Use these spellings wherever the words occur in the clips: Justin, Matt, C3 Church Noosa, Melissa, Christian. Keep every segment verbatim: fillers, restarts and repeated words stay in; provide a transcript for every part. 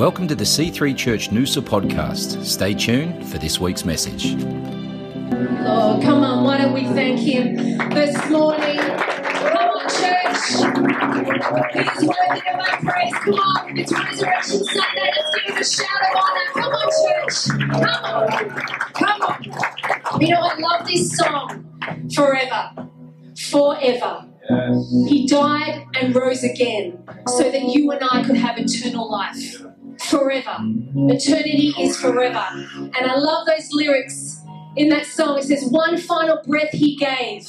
Welcome to the C three Church Noosa podcast. Stay tuned for this week's message. Lord, come on, why don't we thank Him this morning? Come on, church. He's worthy of our praise. Come on, it's Resurrection Sunday. Let's give Him a shout of honour. Come on, church. Come on. Come on. You know, I love this song. Forever. Forever. Yes. He died and rose again so that you and I could have eternal life. Forever. Eternity is forever. And I love those lyrics in that song. It says, one final breath He gave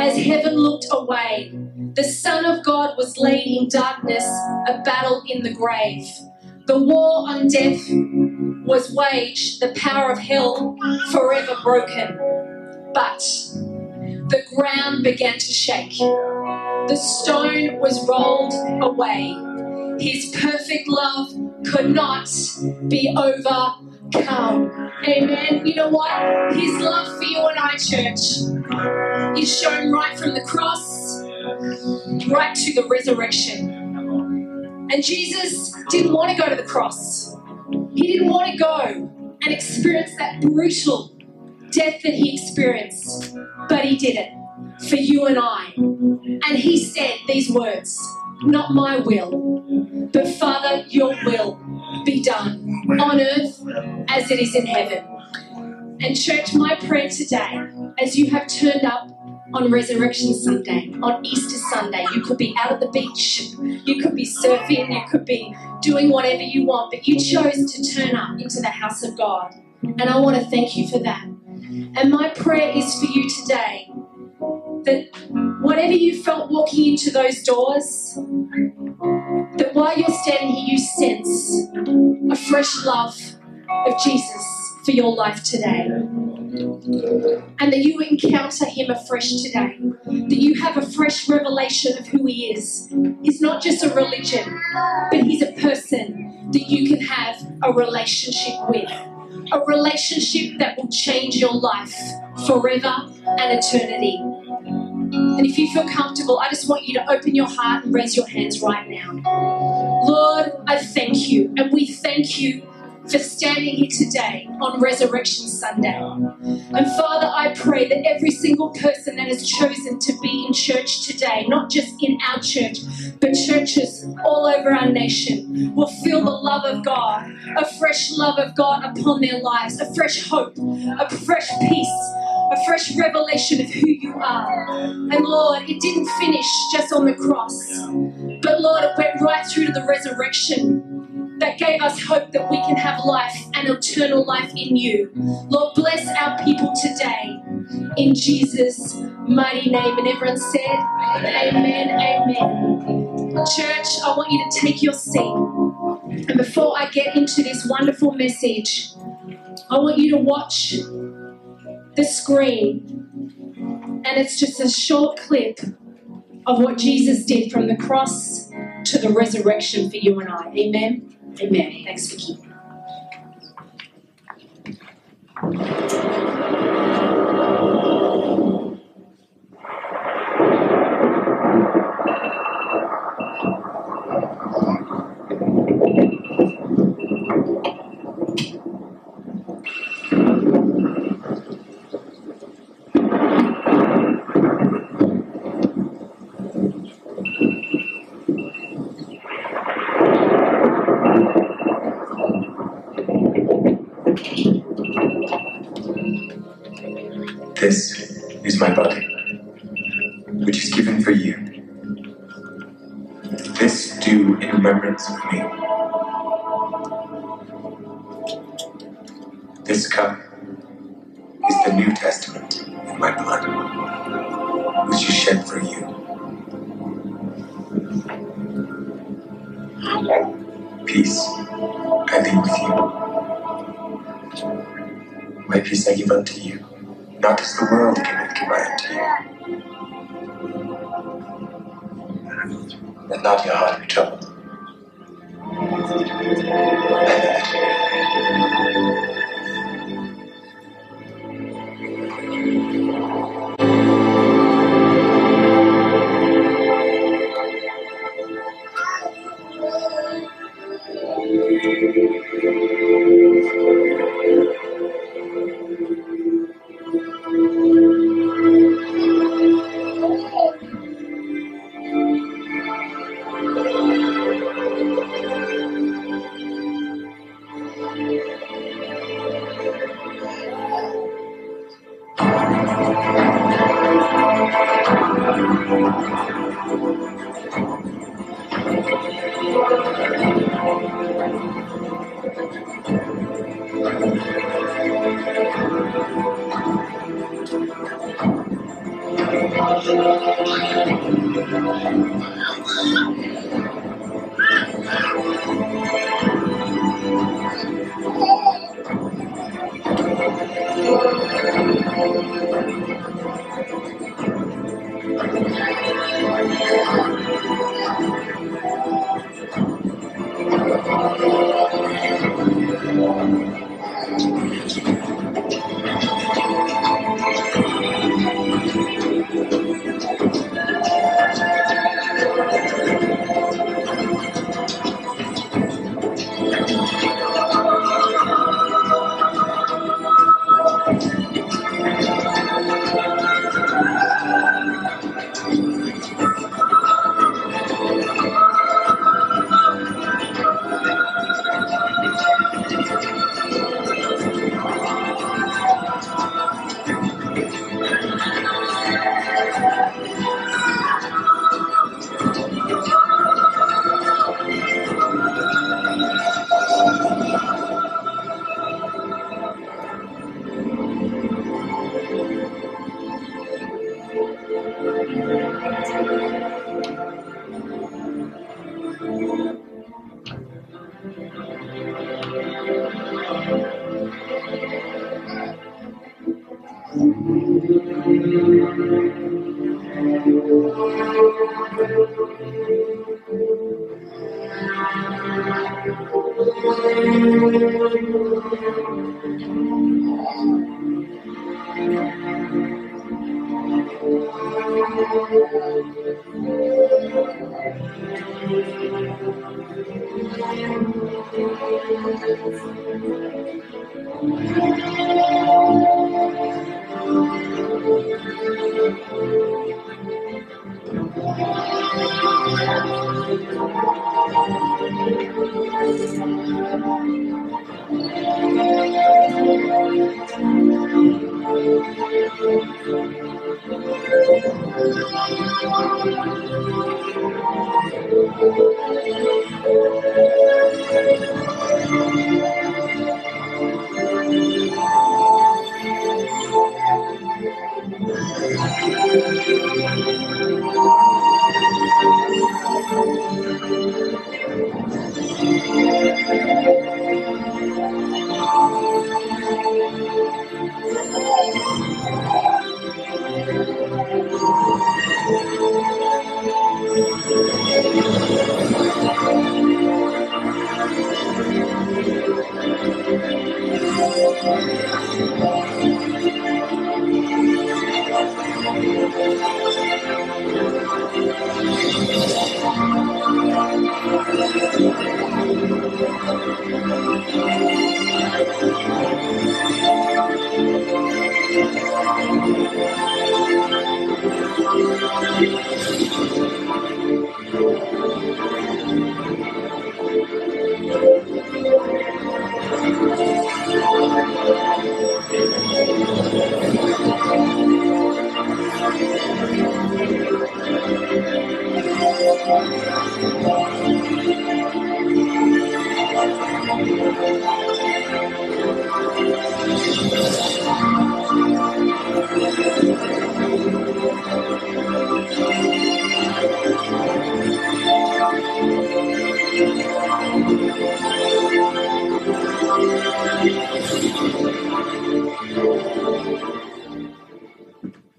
as heaven looked away. The Son of God was laid in darkness, a battle in the grave. The war on death was waged, the power of hell forever broken. But the ground began to shake. The stone was rolled away. His perfect love could not be overcome. Amen. You know what? His love for you and I, church, is shown right from the cross, right to the resurrection. And Jesus didn't want to go to the cross. He didn't want to go and experience that brutal death that He experienced, but He did it for you and I. And He said these words, not my will, but Father, your will be done on earth as it is in heaven. And church, my prayer today, as you have turned up on Resurrection Sunday, on Easter Sunday, you could be out at the beach, you could be surfing, you could be doing whatever you want, but you chose to turn up into the house of God. And I want to thank you for that. And my prayer is for you today that whatever you felt walking into those doors, that while you're standing here, you sense a fresh love of Jesus for your life today. And that you encounter Him afresh today. That you have a fresh revelation of who He is. He's not just a religion, but He's a person that you can have a relationship with. A relationship that will change your life forever and eternity. And if you feel comfortable, I just want you to open your heart and raise your hands right now. Lord, I thank You. And we thank You for standing here today on Resurrection Sunday. And Father, I pray that every single person that has chosen to be in church today, not just in our church, but churches all over our nation, will feel the love of God, a fresh love of God upon their lives, a fresh hope, a fresh peace, a fresh revelation of who You are. And Lord, it didn't finish just on the cross, but Lord, it went right through to the resurrection that gave us hope that we can have life and eternal life in You. Lord, bless our people today in Jesus' mighty name. And everyone said, amen, amen. Church, I want you to take your seat. And before I get into this wonderful message, I want you to watch the screen. And it's just a short clip of what Jesus did from the cross to the resurrection for you and I. Amen. Amen. Thanks, Vicky. This is my body, which is given for you. This do in remembrance of me. This cup is the New Testament in my blood, which is shed for you. Peace I leave with you. My peace I give unto you. Not as the world giveth, give I unto you. Let not your heart be troubled.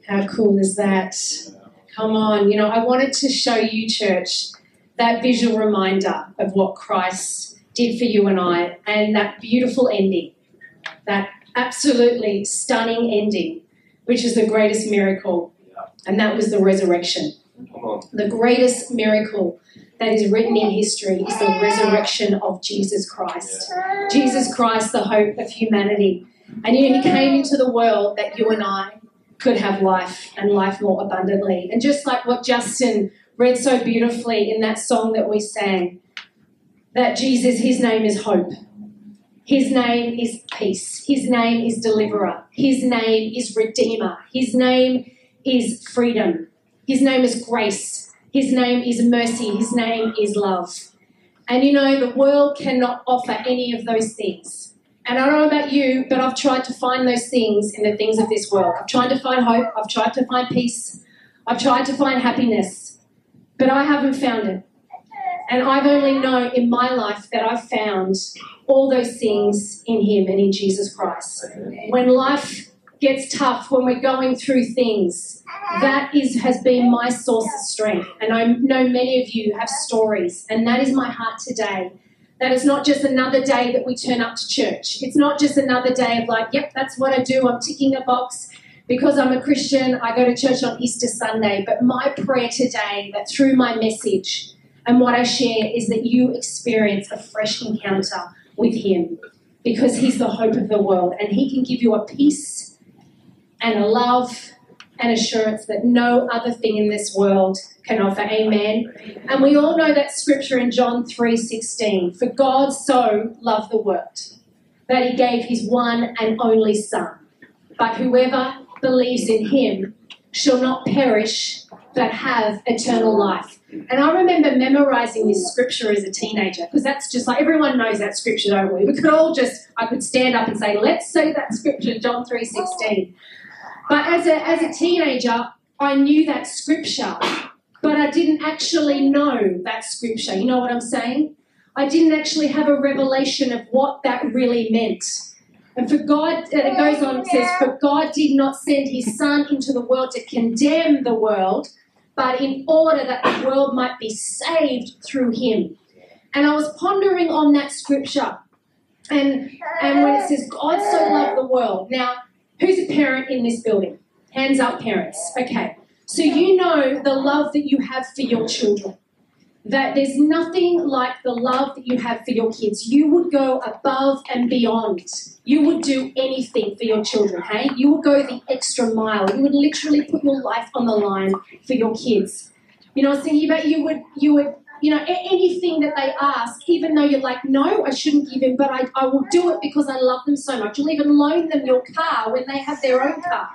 How cool is that? Come on. You know, I wanted to show you, church, that visual reminder of what Christ did for you and I, and that beautiful ending, that absolutely stunning ending, which is the greatest miracle, and that was the resurrection. The greatest miracle that is written in history is the resurrection of Jesus Christ. Jesus Christ, the hope of humanity. And you know, he came into the world that you and I could have life and life more abundantly. And just like what Justin read so beautifully in that song that we sang, that Jesus, his name is hope. His name is peace. His name is deliverer. His name is redeemer. His name is freedom. His name is grace. His name is mercy. His name is love. And you know, the world cannot offer any of those things. And I don't know about you, but I've tried to find those things in the things of this world. I've tried to find hope. I've tried to find peace. I've tried to find happiness. But I haven't found it. And I've only known in my life that I've found all those things in Him and in Jesus Christ. When life gets tough, when we're going through things, that is has been my source of strength. And I know many of you have stories, and that is my heart today. That it's not just another day that we turn up to church. It's not just another day of like, yep, that's what I do. I'm ticking a box because I'm a Christian. I go to church on Easter Sunday. But my prayer today, that through my message and what I share, is that you experience a fresh encounter with Him, because He's the hope of the world, and He can give you a peace and a love and assurance that no other thing in this world can offer. Amen. And we all know that scripture in John three sixteen, for God so loved the world that He gave His one and only Son, but whoever believes in Him shall not perish but have eternal life. And I remember memorising this scripture as a teenager, because that's just like, everyone knows that scripture, don't we? We could all just, I could stand up and say, let's say that scripture, John three sixteen. But as a, as a teenager, I knew that scripture, but I didn't actually know that scripture. You know what I'm saying? I didn't actually have a revelation of what that really meant. And for God, it goes on, it says, for God did not send His Son into the world to condemn the world, but in order that the world might be saved through Him. And I was pondering on that scripture, and and when it says God so loved the world. Now, who's a parent in this building? Hands up, parents. Okay, so you know the love that you have for your children, that there's nothing like the love that you have for your kids. You would go above and beyond. You would do anything for your children, hey? You would go the extra mile. You would literally put your life on the line for your kids. You know, I was thinking about you would, you would, you know, anything that they ask, even though you're like, no, I shouldn't give him, but I, I will do it because I love them so much. You'll even loan them your car when they have their own car.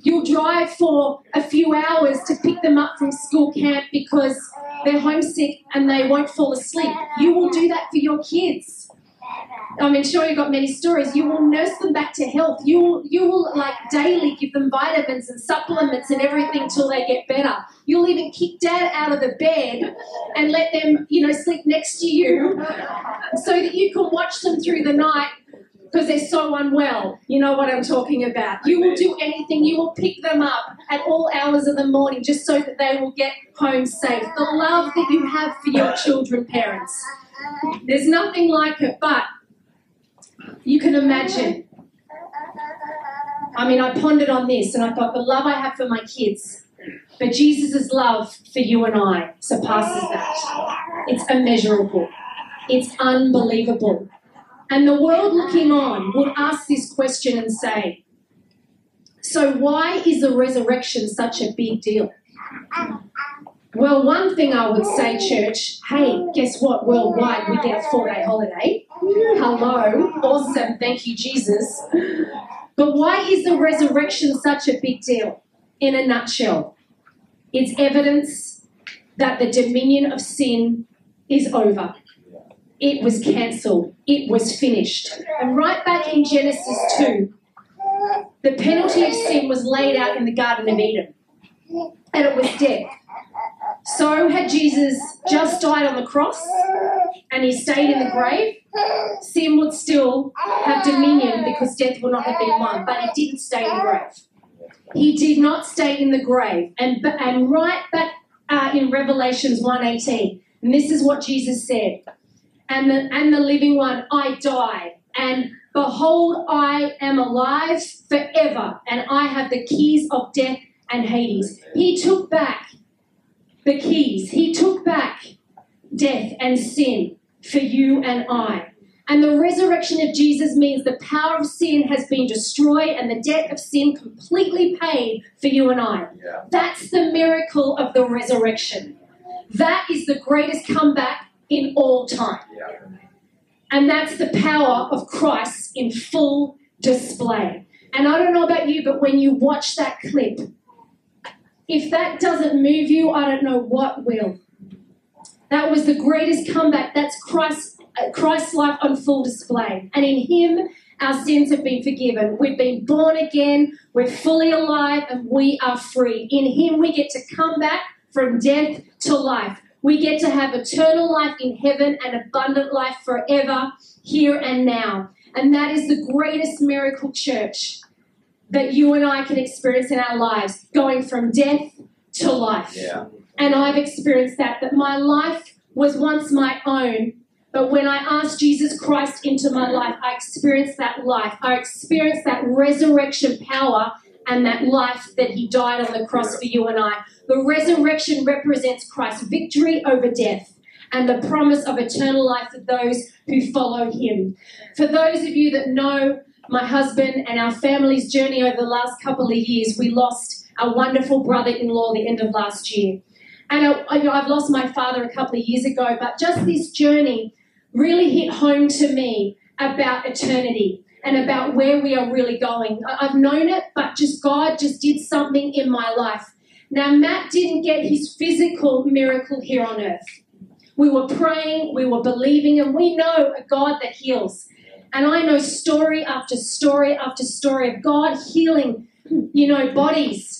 You'll drive for a few hours to pick them up from school camp because they're homesick and they won't fall asleep. You will do that for your kids. I'm sure you've got many stories. You will nurse them back to health. You will, you will like daily give them vitamins and supplements and everything till they get better. You'll even kick dad out of the bed and let them, you know, sleep next to you so that you can watch them through the night because they're so unwell. You know what I'm talking about. You will do anything. You will pick them up at all hours of the morning just so that they will get home safe. The love that you have for your children, parents. There's nothing like it, but you can imagine. I mean, I pondered on this and I thought, the love I have for my kids, but Jesus' love for you and I surpasses that. It's immeasurable. It's unbelievable. And the world looking on would ask this question and say, so why is the resurrection such a big deal? Well, one thing I would say, church, hey, guess what? Worldwide, we get a four-day holiday. Hello. Awesome. Thank you, Jesus. But why is the resurrection such a big deal? In a nutshell, it's evidence that the dominion of sin is over. It was cancelled. It was finished. And right back in Genesis two, the penalty of sin was laid out in the Garden of Eden, and it was death. So had Jesus just died on the cross and He stayed in the grave, sin would still have dominion because death would not have been won, but He didn't stay in the grave. He did not stay in the grave. And, and right back uh, in Revelations one eighteen, and this is what Jesus said, and the, and the living one, I died, and behold, I am alive forever, and I have the keys of death and Hades. He took back the keys. He took back death and sin for you and I. And the resurrection of Jesus means the power of sin has been destroyed and the debt of sin completely paid for you and I. Yeah. That's the miracle of the resurrection. That is the greatest comeback in all time. Yeah. And that's the power of Christ in full display. And I don't know about you, but when you watch that clip, if that doesn't move you, I don't know what will. That was the greatest comeback. That's Christ, Christ's life on full display. And in him, our sins have been forgiven. We've been born again. We're fully alive and we are free. In him, we get to come back from death to life. We get to have eternal life in heaven and abundant life forever, here and now. And that is the greatest miracle, church, that you and I can experience in our lives, going from death to life. Yeah. And I've experienced that, that my life was once my own, but when I asked Jesus Christ into my life, I experienced that life. I experienced that resurrection power and that life that he died on the cross for you and I. The resurrection represents Christ's victory over death and the promise of eternal life for those who follow him. For those of you that know my husband and our family's journey over the last couple of years, we lost our wonderful brother-in-law the end of last year. And I, I, I've lost my father a couple of years ago, but just this journey really hit home to me about eternity and about where we are really going. I, I've known it, but just God just did something in my life. Now, Matt didn't get his physical miracle here on earth. We were praying, we were believing, and we know a God that heals. And I know story after story after story of God healing, you know, bodies.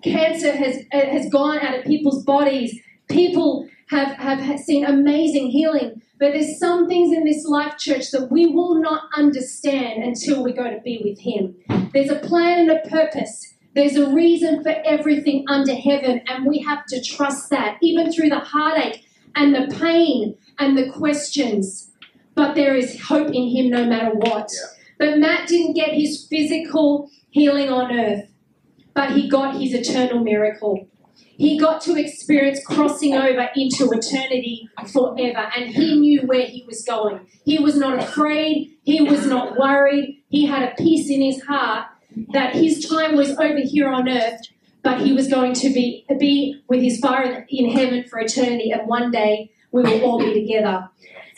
Cancer has has gone out of people's bodies. People have, have seen amazing healing. But there's some things in this life, church, that we will not understand until we go to be with him. There's a plan and a purpose. There's a reason for everything under heaven, and we have to trust that, even through the heartache and the pain and the questions. But there is hope in him no matter what. Yeah. But Matt didn't get his physical healing on earth, but he got his eternal miracle. He got to experience crossing over into eternity forever, and he knew where he was going. He was not afraid. He was not worried. He had a peace in his heart that his time was over here on earth, but he was going to be, be with his Father in heaven for eternity, and one day we will all be together.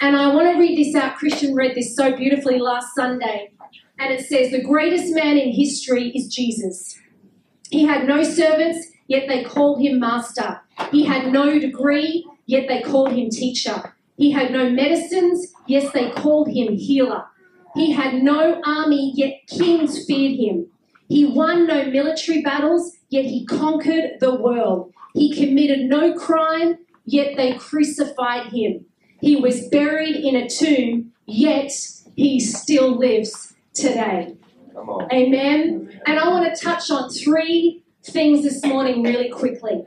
And I want to read this out. Christian read this so beautifully last Sunday. And it says, the greatest man in history is Jesus. He had no servants, yet they called him master. He had no degree, yet they called him teacher. He had no medicines, yes, they called him healer. He had no army, yet kings feared him. He won no military battles, yet he conquered the world. He committed no crime, yet they crucified him. He was buried in a tomb, yet he still lives today. Come on. Amen. And I want to touch on three things this morning really quickly.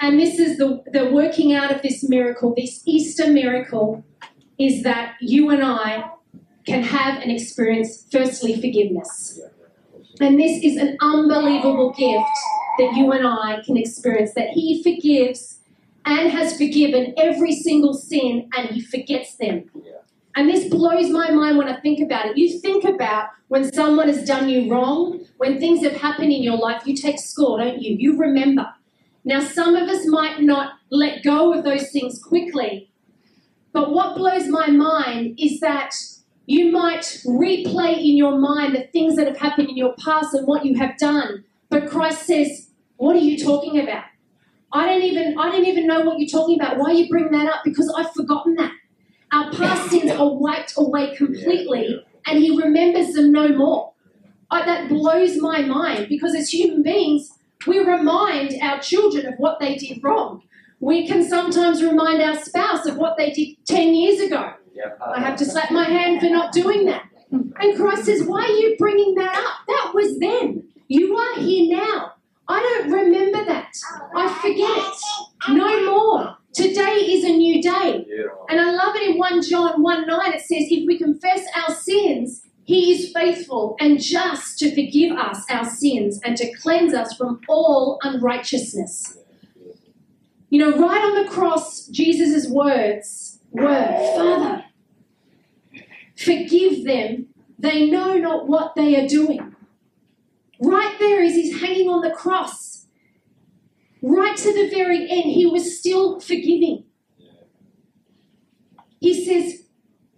And this is the, the working out of this miracle, this Easter miracle, is that you and I can have and experience, firstly, forgiveness. And this is an unbelievable gift that you and I can experience, that he forgives and has forgiven every single sin, and he forgets them. Yeah. And this blows my mind when I think about it. You think about when someone has done you wrong, when things have happened in your life, you take score, don't you? You remember. Now, some of us might not let go of those things quickly, but what blows my mind is that you might replay in your mind the things that have happened in your past and what you have done, but Christ says, what are you talking about? I don't even I don't even know what you're talking about. Why you bring that up? Because I've forgotten that. Our past sins are wiped away completely, and he remembers them no more. I, that blows my mind, because as human beings, we remind our children of what they did wrong. We can sometimes remind our spouse of what they did ten years ago. I have to slap my hand for not doing that. And Christ says, why are you bringing that up? That was then. You are here now. I don't remember that. I forget it. No more. Today is a new day. And I love it in First John one nine. It says, if we confess our sins, he is faithful and just to forgive us our sins and to cleanse us from all unrighteousness. You know, right on the cross, Jesus' words were, Father, forgive them. They know not what they are doing. Right there as he's hanging on the cross, right to the very end, he was still forgiving. He says,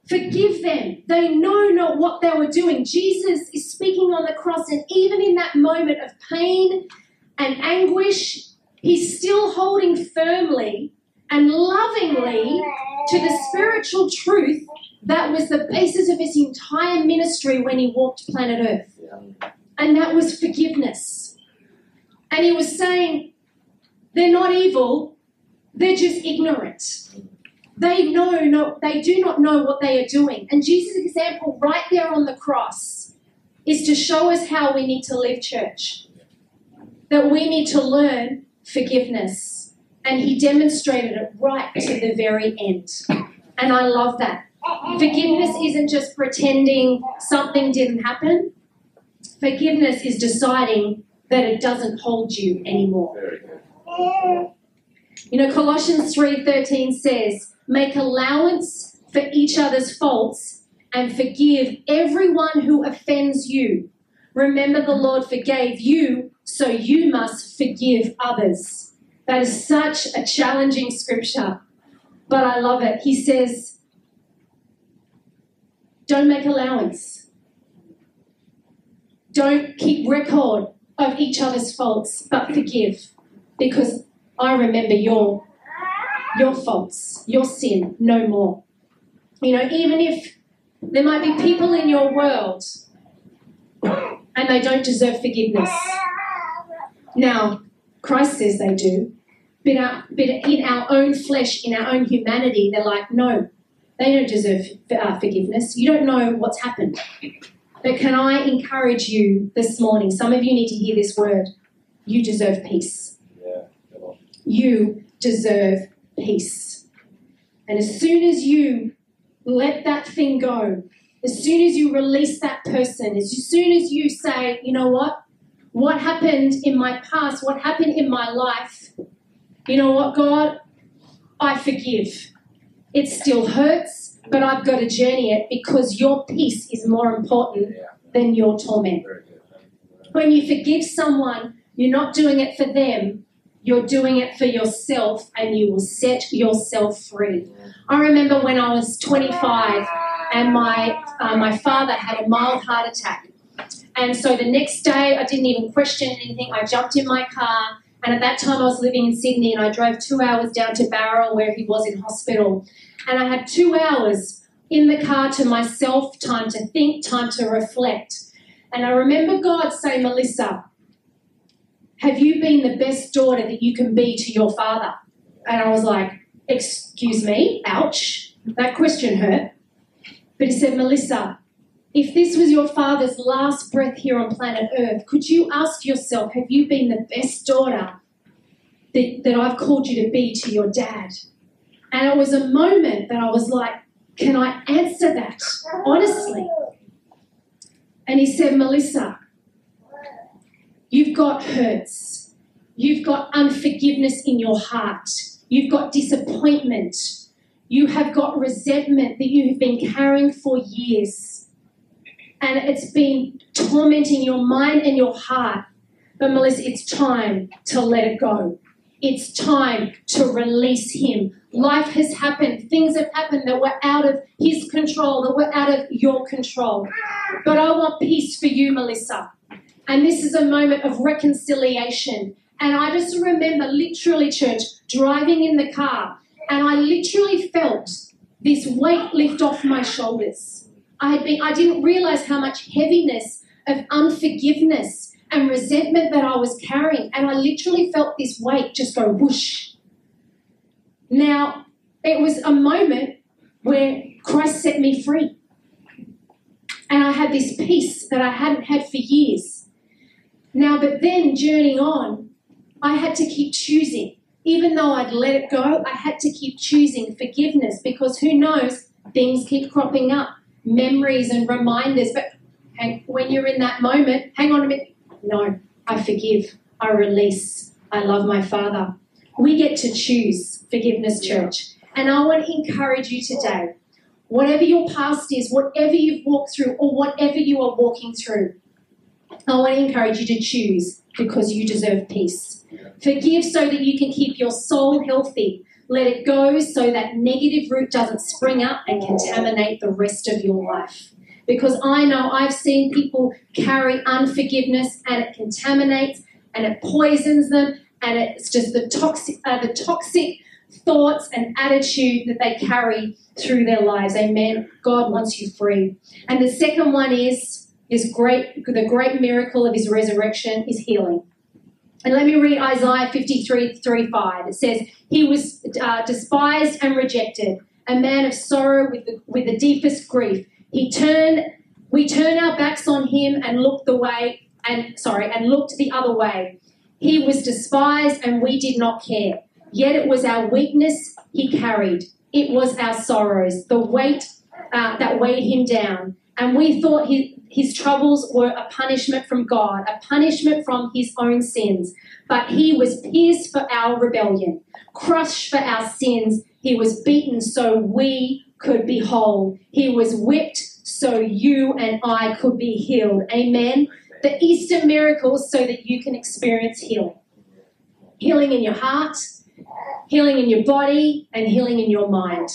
forgive them. They know not what they were doing. Jesus is speaking on the cross, and even in that moment of pain and anguish, he's still holding firmly and lovingly to the spiritual truth that was the basis of his entire ministry when he walked planet Earth. And that was forgiveness. And he was saying, they're not evil, they're just ignorant. They know not, they do not know what they are doing. And Jesus' example right there on the cross is to show us how we need to live, church. That we need to learn forgiveness. And he demonstrated it right to the very end. And I love that. Forgiveness isn't just pretending something didn't happen. Forgiveness is deciding that it doesn't hold you anymore. You know, Colossians three thirteen says, make allowance for each other's faults and forgive everyone who offends you. Remember the Lord forgave you, so you must forgive others. That is such a challenging scripture, but I love it. He says, don't make allowance. Don't keep record of each other's faults, but forgive, because I remember your, your faults, your sin, no more. You know, even if there might be people in your world and they don't deserve forgiveness. Now, Christ says they do, but, our, but in our own flesh, in our own humanity, they're like, no, they don't deserve forgiveness. You don't know what's happened. But can I encourage you this morning? Some of you need to hear this word. You deserve peace. You deserve peace. And as soon as you let that thing go, as soon as you release that person, as soon as you say, you know what? What happened in my past, what happened in my life, you know what, God, I forgive. It still hurts, but I've got to journey it because your peace is more important than your torment. When you forgive someone, you're not doing it for them. You're doing it for yourself, and you will set yourself free. I remember when I was twenty-five and my uh, my father had a mild heart attack. And so the next day I didn't even question anything. I jumped in my car, and at that time I was living in Sydney, and I drove two hours down to Barrow where he was in hospital. And I had two hours in the car to myself, time to think, time to reflect. And I remember God saying, Melissa, have you been the best daughter that you can be to your father? And I was like, excuse me, ouch, that question hurt. But he said, Melissa, if this was your father's last breath here on planet Earth, could you ask yourself, have you been the best daughter that, that I've called you to be to your dad? And it was a moment that I was like, can I answer that honestly? And he said, Melissa, you've got hurts. You've got unforgiveness in your heart. You've got disappointment. You have got resentment that you have been carrying for years. And it's been tormenting your mind and your heart. But Melissa, it's time to let it go. It's time to release him. Life has happened. Things have happened that were out of his control, that were out of your control. But I want peace for you, Melissa. And this is a moment of reconciliation. And I just remember literally, church, driving in the car, and I literally felt this weight lift off my shoulders. I had been, I didn't realize how much heaviness of unforgiveness and resentment that I was carrying. And I literally felt this weight just go whoosh. Now, it was a moment where Christ set me free. And I had this peace that I hadn't had for years. Now, but then journeying on, I had to keep choosing. Even though I'd let it go, I had to keep choosing forgiveness because who knows, things keep cropping up, memories and reminders. But hang, when you're in that moment, hang on a minute. No, I forgive. I release. I love my Father. We get to choose forgiveness, church. And I want to encourage you today, whatever your past is, whatever you've walked through or whatever you are walking through, I want to encourage you to choose because you deserve peace. Forgive so that you can keep your soul healthy. Let it go so that negative root doesn't spring up and contaminate the rest of your life. Because I know I've seen people carry unforgiveness and it contaminates and it poisons them and it's just the toxic, uh, the toxic thoughts and attitude that they carry through their lives. Amen. God wants you free. And the second one is is great. The great miracle of his resurrection is healing. And let me read Isaiah fifty-three, three, five. It says, he was uh, despised and rejected, a man of sorrow with the, with the deepest grief. He turned, we turned our backs on him and looked the way, and sorry, and looked the other way. He was despised and we did not care. Yet it was our weakness he carried. It was our sorrows, the weight uh, that weighed him down. And we thought his, his troubles were a punishment from God, a punishment from his own sins. But he was pierced for our rebellion, crushed for our sins. He was beaten so we could be whole. He was whipped so you and I could be healed. Amen. The Easter miracles so that you can experience healing. Healing in your heart, healing in your body, and healing in your mind.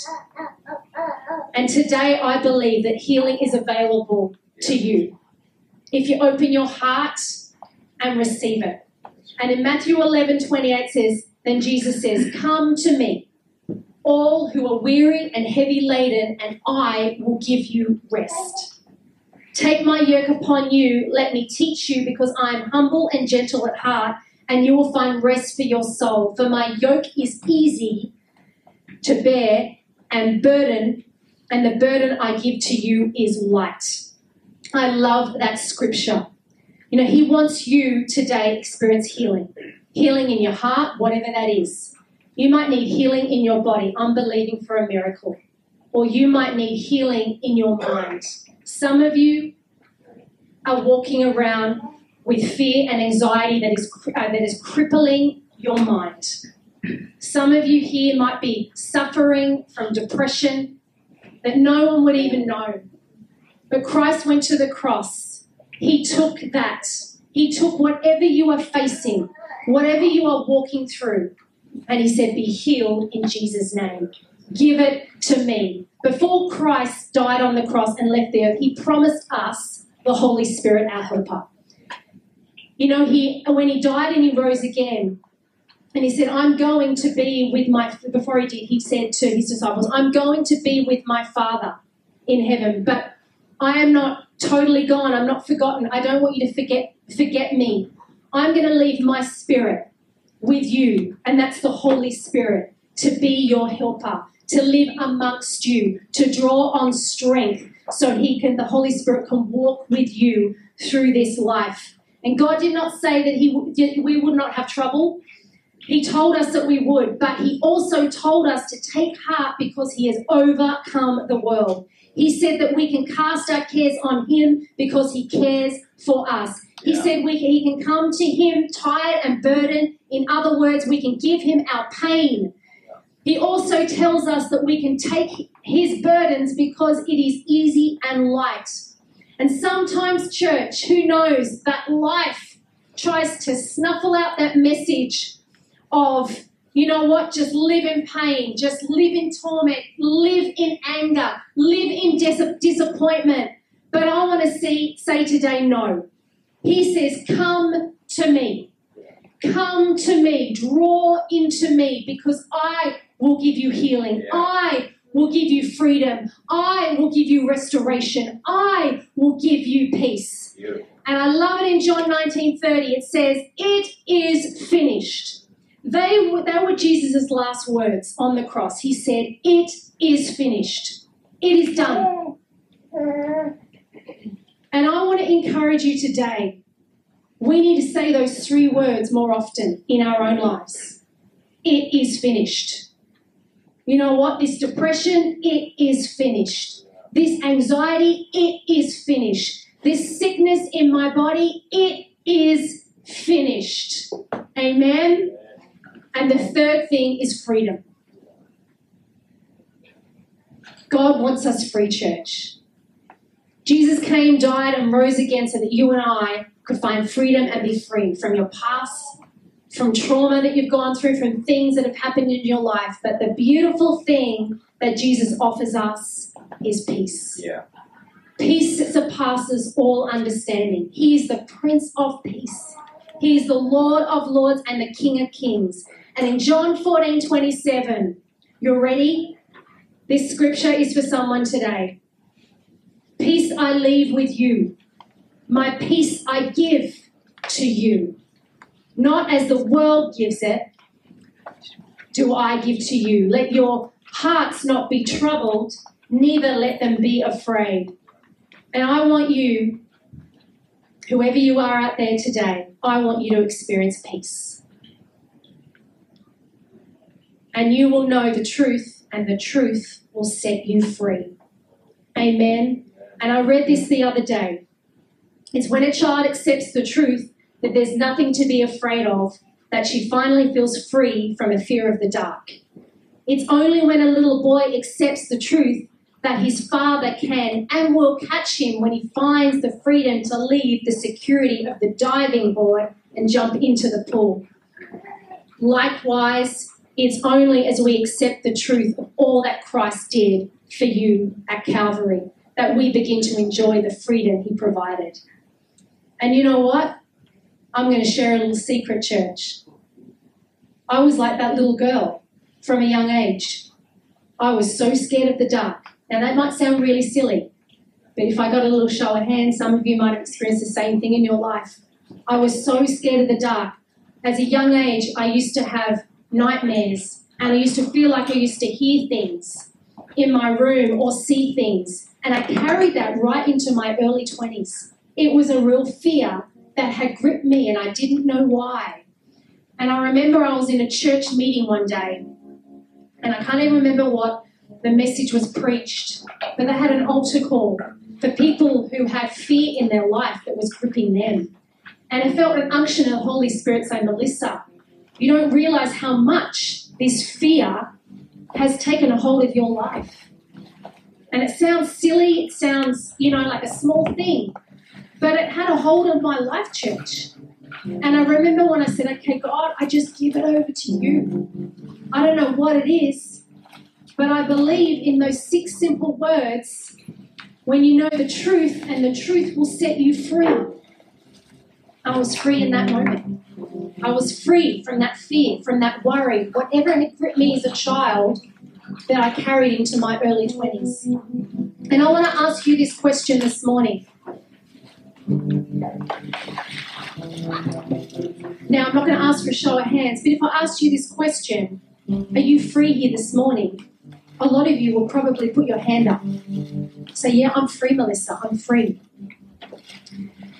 And today I believe that healing is available to you if you open your heart and receive it. And in Matthew eleven, twenty-eight says, then Jesus says, come to me, all who are weary and heavy laden, and I will give you rest. Take my yoke upon you. Let me teach you, because I am humble and gentle at heart, and you will find rest for your soul. For my yoke is easy to bear, and burden, and the burden I give to you is light. I love that scripture. You know, he wants you today to experience healing. Healing in your heart, whatever that is. You might need healing in your body. I'm believing for a miracle. Or you might need healing in your mind. Some of you are walking around with fear and anxiety that is, uh, that is crippling your mind. Some of you here might be suffering from depression that no one would even know. But Christ went to the cross. He took that. He took whatever you are facing, whatever you are walking through, and he said, be healed in Jesus' name. Give it to me. Before Christ died on the cross and left the earth, he promised us the Holy Spirit, our helper. You know, he when he died and he rose again, and he said, I'm going to be with my, before he did, he said to his disciples, I'm going to be with my Father in heaven, but I am not totally gone. I'm not forgotten. I don't want you to forget, forget me. I'm going to leave my spirit with you, and that's the Holy Spirit, to be your helper, to live amongst you, to draw on strength so he can, the Holy Spirit can walk with you through this life. And God did not say that he we would not have trouble. He told us that we would, but he also told us to take heart because he has overcome the world. He said that we can cast our cares on him because he cares for us. He yeah. said we can, he can come to him tired and burdened. In other words, we can give him our pain. He also tells us that we can take his burdens because it is easy and light. And sometimes, church, who knows, that life tries to snuffle out that message of, you know what, just live in pain, just live in torment, live in anger, live in dis- disappointment. But I want to see, say today, no. He says, come to me. Come to me. Draw into me, because I will give you healing. Yeah. I will give you freedom. I will give you restoration. I will give you peace. Beautiful. And I love it in John nineteen thirty. It says, it is finished. They were, they were Jesus' last words on the cross. He said, it is finished. It is done. And I want to encourage you today, we need to say those three words more often in our own lives. It is finished. You know what? This depression, it is finished. This anxiety, it is finished. This sickness in my body, it is finished. Amen? And the third thing is freedom. God wants us free, church. Jesus came, died, and rose again so that you and I could find freedom and be free from your past, from trauma that you've gone through, from things that have happened in your life. But the beautiful thing that Jesus offers us is peace. Yeah. Peace that surpasses all understanding. He is the Prince of Peace. He is the Lord of Lords and the King of Kings. And in John fourteen twenty-seven, you're ready? This scripture is for someone today. Peace I leave with you. My peace I give to you. Not as the world gives it, do I give to you. Let your hearts not be troubled, neither let them be afraid. And I want you, whoever you are out there today, I want you to experience peace. And you will know the truth, and the truth will set you free. Amen. And I read this the other day. It's when a child accepts the truth that there's nothing to be afraid of, that she finally feels free from the fear of the dark. It's only when a little boy accepts the truth that his father can and will catch him when he finds the freedom to leave the security of the diving board and jump into the pool. Likewise, it's only as we accept the truth of all that Christ did for you at Calvary that we begin to enjoy the freedom he provided. And you know what? I'm going to share a little secret, church. I was like that little girl from a young age. I was so scared of the dark. Now, that might sound really silly, but if I got a little show of hands, some of you might have experienced the same thing in your life. I was so scared of the dark. As a young age, I used to have nightmares, and I used to feel like I used to hear things in my room or see things, and I carried that right into my early twenties. It was a real fear that had gripped me, and I didn't know why. And I remember I was in a church meeting one day, and I can't even remember what the message was preached, but they had an altar call for people who had fear in their life that was gripping them. And I felt an unction of the Holy Spirit saying, Melissa, you don't realise how much this fear has taken a hold of your life. And it sounds silly, it sounds, you know, like a small thing, but it had a hold on my life, church. And I remember when I said, okay, God, I just give it over to you. I don't know what it is, but I believe in those six simple words, when you know the truth, and the truth will set you free. I was free in that moment. I was free from that fear, from that worry, whatever it gripped me as a child that I carried into my early twenties. And I want to ask you this question this morning. Now, I'm not going to ask for a show of hands, but if I asked you this question, are you free here this morning? A lot of you will probably put your hand up. Say, yeah, I'm free, Melissa, I'm free.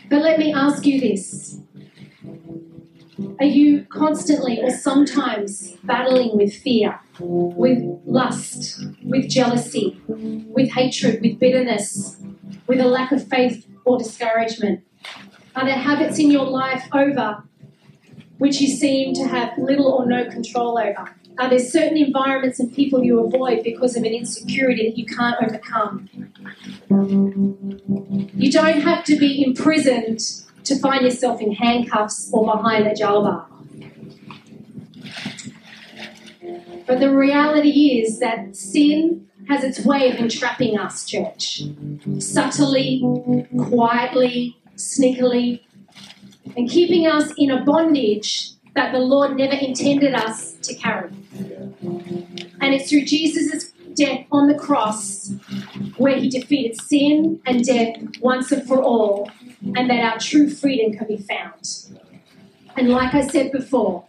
But let me ask you this. Are you constantly or sometimes battling with fear, with lust, with jealousy, with hatred, with bitterness, with a lack of faith or discouragement? Are there habits in your life over which you seem to have little or no control over? Are there certain environments and people you avoid because of an insecurity that you can't overcome? You don't have to be imprisoned to find yourself in handcuffs or behind a jail bar. But the reality is that sin has its way of entrapping us, church. Subtly, quietly, sneakily, and keeping us in a bondage that the Lord never intended us to carry. And it's through Jesus' death on the cross where he defeated sin and death once and for all, and that our true freedom can be found. And like I said before,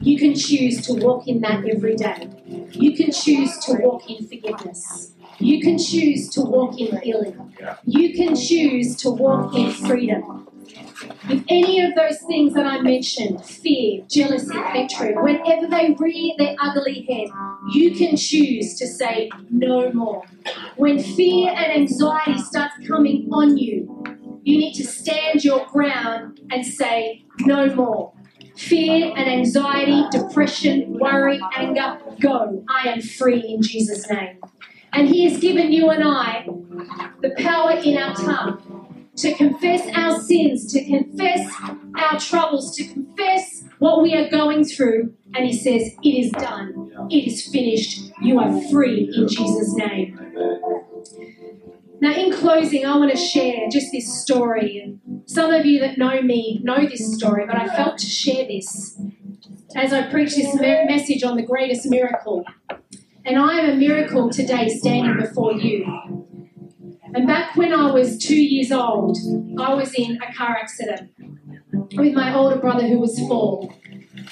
you can choose to walk in that every day. You can choose to walk in forgiveness. You can choose to walk in healing. You can choose to walk in freedom. If any of those things that I mentioned, fear, jealousy, hatred, whenever they rear their ugly head, you can choose to say no more. When fear and anxiety starts coming on you, you need to stand your ground and say no more. Fear and anxiety, depression, worry, anger, go. I am free in Jesus' name. And he has given you and I the power in our tongue to confess our sins, to confess our troubles, to confess what we are going through. And he says, it is done. It is finished. You are free in Jesus' name. Now, in closing, I want to share just this story. Some of you that know me know this story, but I felt to share this. as I preach this message on the greatest miracle. And I am a miracle today standing before you. And back when I was two years old, I was in a car accident with my older brother who was four.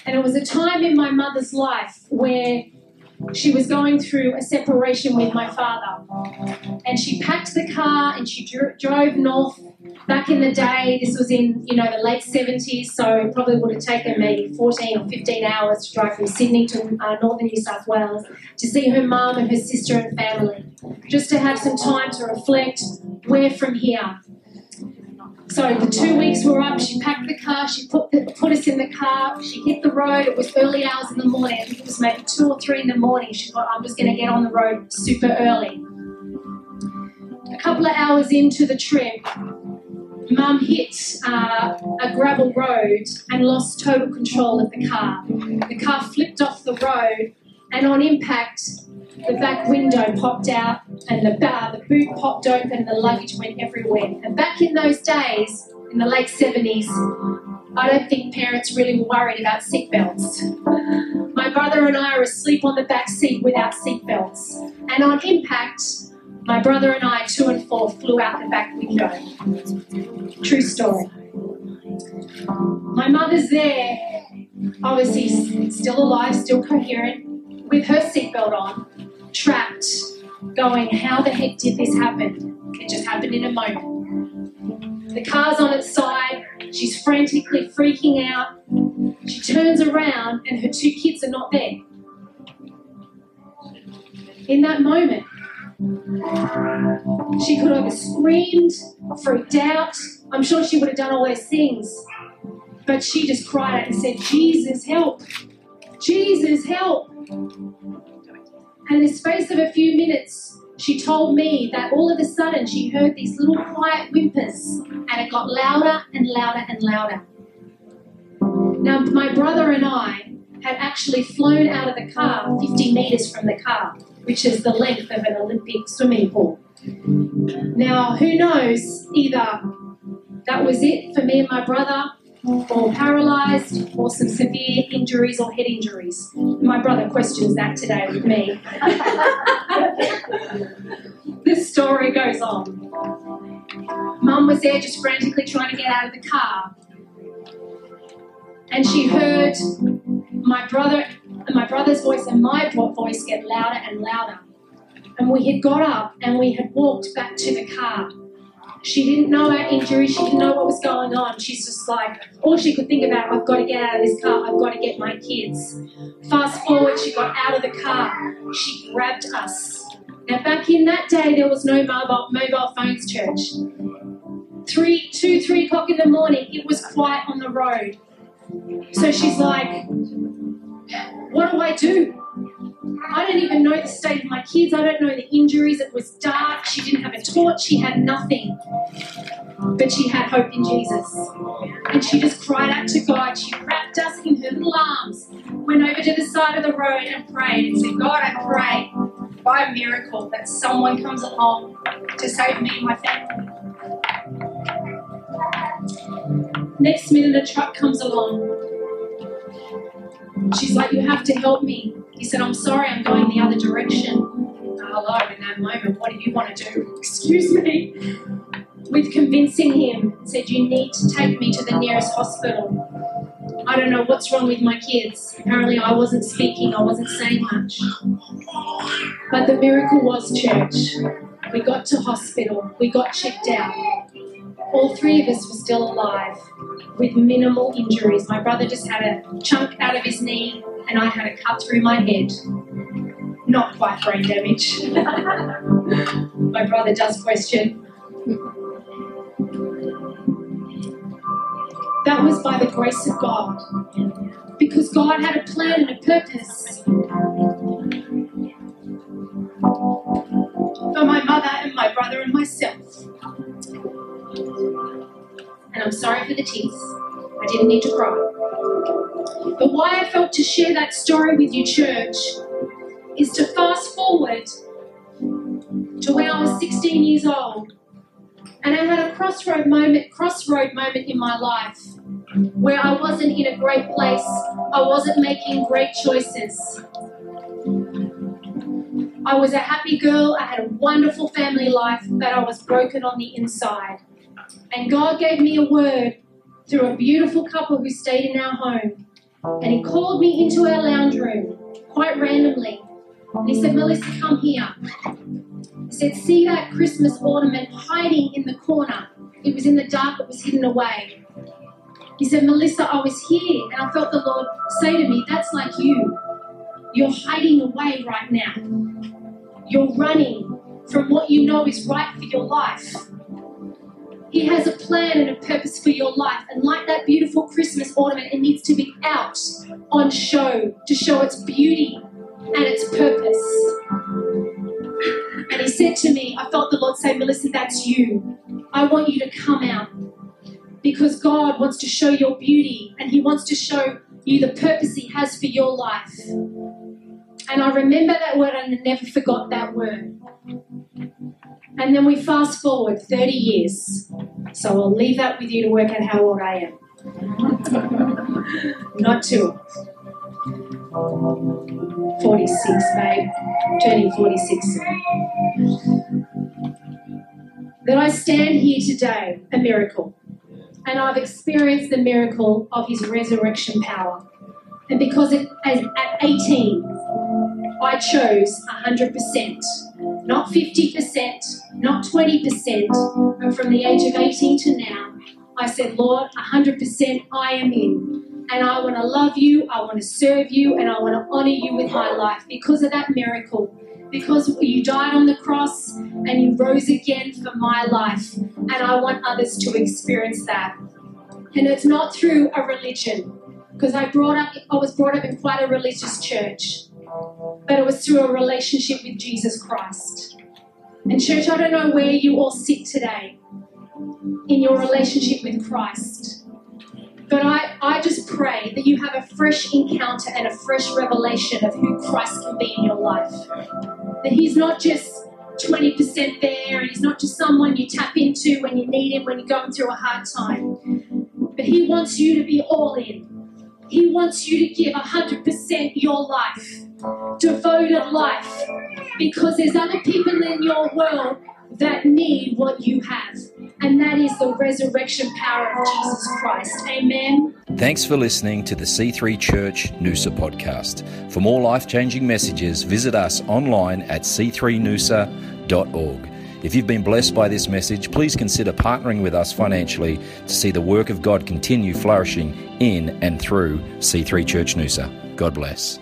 And it was a time in my mother's life where she was going through a separation with my father. And she packed the car and she dro- drove north. Back in the day, this was in, you know, the late seventies, so it probably would have taken me fourteen or fifteen hours to drive from Sydney to uh, northern New South Wales to see her mum and her sister and family, just to have some time to reflect, where from here? So the two weeks were up, she packed the car, she put, the, put us in the car, she hit the road. It was early hours in the morning, I think it was maybe two or three in the morning. She thought, I'm just going to get on the road super early. A couple of hours into the trip, Mum hit uh, a gravel road and lost total control of the car. The car flipped off the road, and on impact, the back window popped out and the, uh, the boot popped open and the luggage went everywhere. And back in those days, in the late seventies, I don't think parents really were worried about seatbelts. My brother and I are asleep on the back seat without seatbelts. And on impact, my brother and I, two and four, flew out the back window. True story. My mother's there, obviously still alive, still coherent, with her seatbelt on, trapped, going, how the heck did this happen? It just happened in a moment. The car's on its side. She's frantically freaking out. She turns around and her two kids are not there. In that moment, she could have screamed, freaked out. I'm sure she would have done all those things. But she just cried out and said, Jesus, help. Jesus, help. And in the space of a few minutes, she told me that all of a sudden she heard these little quiet whimpers, and it got louder and louder and louder. Now, my brother and I had actually flown out of the car fifty metres from the car, which is the length of an Olympic swimming pool. Now, who knows, either that was it for me and my brother, or paralysed, or some severe injuries or head injuries. My brother questions that today with me. This story goes on. Mum was there just frantically trying to get out of the car. And she heard my brother and my brother's voice and my voice get louder and louder. And we had got up and we had walked back to the car. She didn't know our injury. She didn't know what was going on. She's just like, all she could think about, I've got to get out of this car. I've got to get my kids. Fast forward, she got out of the car. She grabbed us. Now, back in that day, there was no mobile, mobile phones, church. Three, two, three o'clock in the morning, it was quiet on the road. So she's like, what do I do? I don't even know the state of my kids. I don't know the injuries. It was dark. She didn't have a torch. She had nothing. But she had hope in Jesus. And she just cried out to God. She wrapped us in her little arms, went over to the side of the road and prayed and said, God, I pray by a miracle that someone comes along to save me and my family. Next minute, a truck comes along. She's like, you have to help me. He said, I'm sorry, I'm going the other direction. Hello, in that moment, what do you want to do? Excuse me. With convincing him, said, you need to take me to the nearest hospital. I don't know what's wrong with my kids. Apparently I wasn't speaking, I wasn't saying much. But the miracle was, church, we got to hospital, we got checked out. All three of us were still alive with minimal injuries. My brother just had a chunk out of his knee and I had a cut through my head. Not quite brain damage. My brother does question. That was by the grace of God, because God had a plan and a purpose. For my mother and my brother and myself. And I'm sorry for the tears. I didn't need to cry. But why I felt to share that story with you, church, is to fast forward to when I was sixteen years old and I had a crossroad moment, crossroad moment in my life where I wasn't in a great place, I wasn't making great choices. I was a happy girl, I had a wonderful family life, but I was broken on the inside. And God gave me a word through a beautiful couple who stayed in our home. And He called me into our lounge room, quite randomly. And He said, "Melissa, come here." He said, "See that Christmas ornament hiding in the corner? It was in the dark, it was hidden away." He said, "Melissa, I was here and I felt the Lord say to me, that's like you. You're hiding away right now. You're running from what you know is right for your life. He has a plan and a purpose for your life. And like that beautiful Christmas ornament, it needs to be out on show to show its beauty and its purpose." And He said to me, I felt the Lord say, "Melissa, that's you. I want you to come out because God wants to show your beauty and He wants to show you the purpose He has for your life." And I remember that word and I never forgot that word. And then we fast forward thirty years. So I'll leave that with you to work out how old I am. Not too old. forty-six, babe. Turning forty-six. That I stand here today, a miracle. And I've experienced the miracle of His resurrection power. And because it, as, at eighteen, I chose one hundred percent. Not fifty percent, not twenty percent, but from the age of eighteen to now, I said, "Lord, one hundred percent I am in, and I want to love You, I want to serve You, and I want to honour You with my life because of that miracle, because You died on the cross and You rose again for my life, and I want others to experience that." And it's not through a religion, because I brought up, I was brought up in quite a religious church. But it was through a relationship with Jesus Christ. And church, I don't know where you all sit today in your relationship with Christ. But I, I just pray that you have a fresh encounter and a fresh revelation of who Christ can be in your life. That He's not just twenty percent there and He's not just someone you tap into when you need Him, when you're going through a hard time. But He wants you to be all in. He wants you to give one hundred percent your life, devoted life, because there's other people in your world that need what you have, and that is the resurrection power of Jesus Christ. Amen. Thanks for listening to the C three Church Noosa podcast. For more life-changing messages, visit us online at c three noosa dot org. If you've been blessed by this message, please consider partnering with us financially to see the work of God continue flourishing in and through C three Church Noosa. God bless.